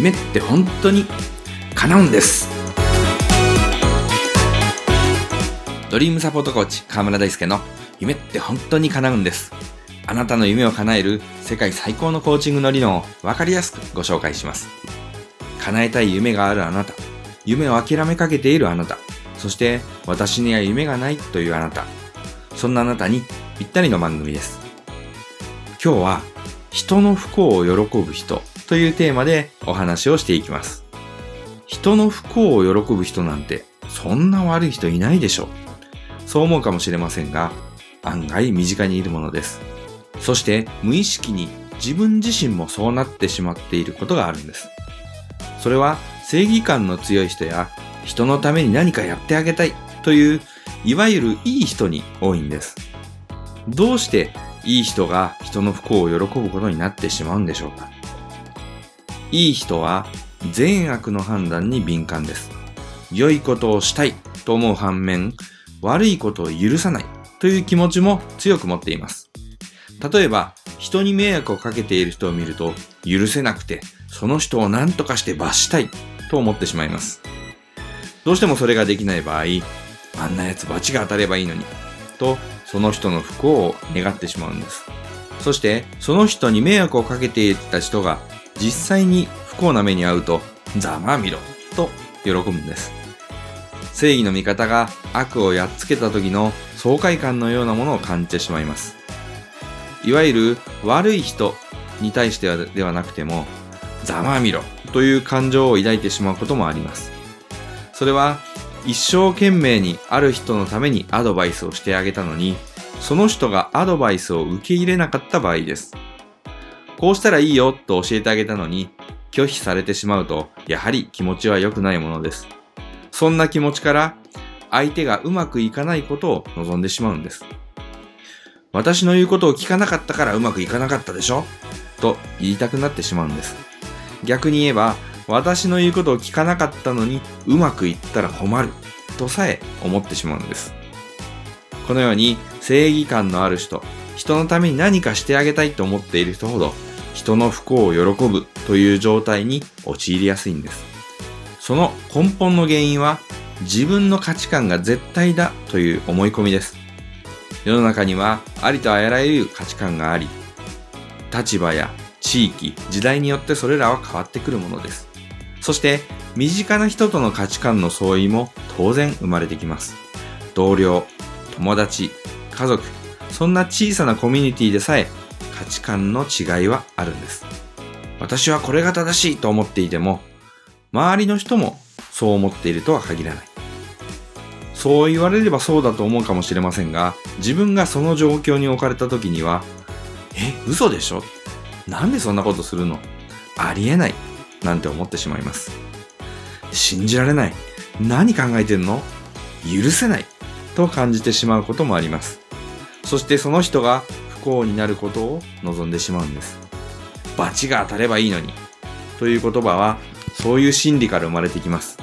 夢って本当に叶うんです。ドリームサポートコーチ川村大輔の夢って本当に叶うんです。あなたの夢を叶える世界最高のコーチングの理論を分かりやすくご紹介します。叶えたい夢があるあなた、夢を諦めかけているあなた、そして私には夢がないというあなた、そんなあなたにぴったりの番組です。今日は人の不幸を喜ぶ人というテーマでお話をしていきます。人の不幸を喜ぶ人なんてそんな悪い人いないでしょう。そう思うかもしれませんが、案外身近にいるものです。そして無意識に自分自身もそうなってしまっていることがあるんです。それは正義感の強い人や人のために何かやってあげたいといういわゆるいい人に多いんです。どうしていい人が人の不幸を喜ぶことになってしまうんでしょうか。いい人は善悪の判断に敏感です。良いことをしたいと思う反面、悪いことを許さないという気持ちも強く持っています。例えば、人に迷惑をかけている人を見ると許せなくて、その人を何とかして罰したいと思ってしまいます。どうしてもそれができない場合、あんなやつ罰が当たればいいのにとその人の不幸を願ってしまうんです。そしてその人に迷惑をかけていた人が実際に不幸な目に遭うとざまあみろと喜ぶんです。正義の味方が悪をやっつけた時の爽快感のようなものを感じてしまいます。いわゆる悪い人に対してではなくてもざまあみろという感情を抱いてしまうこともあります。それは一生懸命にある人のためにアドバイスをしてあげたのに、その人がアドバイスを受け入れなかった場合です。こうしたらいいよと教えてあげたのに、拒否されてしまうと、やはり気持ちは良くないものです。そんな気持ちから、相手がうまくいかないことを望んでしまうんです。私の言うことを聞かなかったからうまくいかなかったでしょと言いたくなってしまうんです。逆に言えば、私の言うことを聞かなかったのにうまくいったら困るとさえ思ってしまうんです。このように正義感のある人、人のために何かしてあげたいと思っている人ほど人の不幸を喜ぶという状態に陥りやすいんです。その根本の原因は自分の価値観が絶対だという思い込みです。世の中にはありとあらゆる価値観があり、立場や地域、時代によってそれらは変わってくるものです。そして身近な人との価値観の相違も当然生まれてきます。同僚、友達、家族、そんな小さなコミュニティでさえ価値観の違いはあるんです。私はこれが正しいと思っていても周りの人もそう思っているとは限らない。そう言われればそうだと思うかもしれませんが、自分がその状況に置かれた時には嘘でしょ、なんでそんなことするの、ありえないなんて思ってしまいます。信じられない、何考えてんの、許せないと感じてしまうこともあります。そしてその人が不幸になることを望んでしまうんです。罰が当たればいいのにという言葉はそういう心理から生まれてきます。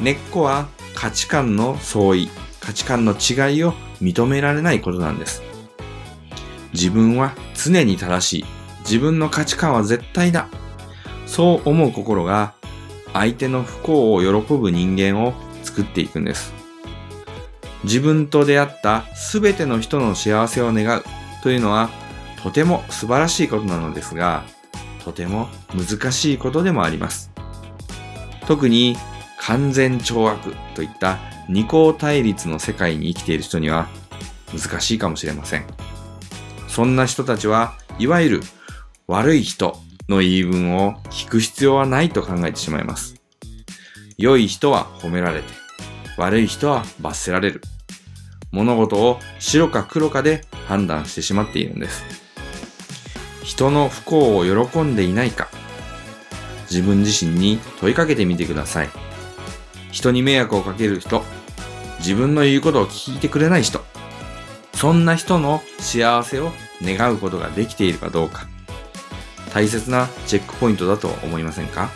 根っこは価値観の相違、価値観の違いを認められないことなんです。自分は常に正しい、自分の価値観は絶対だ、そう思う心が相手の不幸を喜ぶ人間を作っていくんです。自分と出会ったすべての人の幸せを願うというのはとても素晴らしいことなのですが、とても難しいことでもあります。特に完全懲悪といった二項対立の世界に生きている人には難しいかもしれません。そんな人たちはいわゆる悪い人の言い分を聞く必要はないと考えてしまいます。良い人は褒められて、悪い人は罰せられる。物事を白か黒かで判断してしまっているんです。人の不幸を喜んでいないか、自分自身に問いかけてみてください。人に迷惑をかける人、自分の言うことを聞いてくれない人、そんな人の幸せを願うことができているかどうか、大切なチェックポイントだと思いませんか？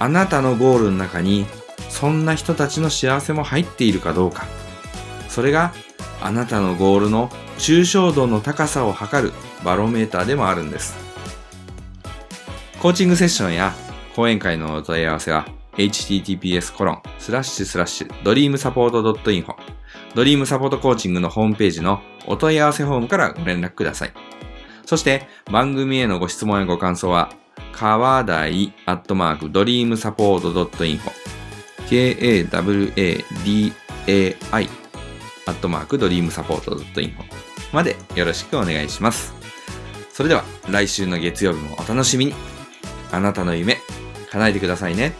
あなたのゴールの中にそんな人たちの幸せも入っているかどうか、それがあなたのゴールの抽象度の高さを測るバロメーターでもあるんです。コーチングセッションや講演会のお問い合わせは https://dreamsupport.info ドリームサポートコーチングのホームページのお問い合わせフォームからご連絡ください。そして番組へのご質問やご感想はkawadai@dreamsupport.info kawadai@dreamsupport.info までよろしくお願いします。それでは来週の月曜日もお楽しみに。あなたの夢叶えてくださいね。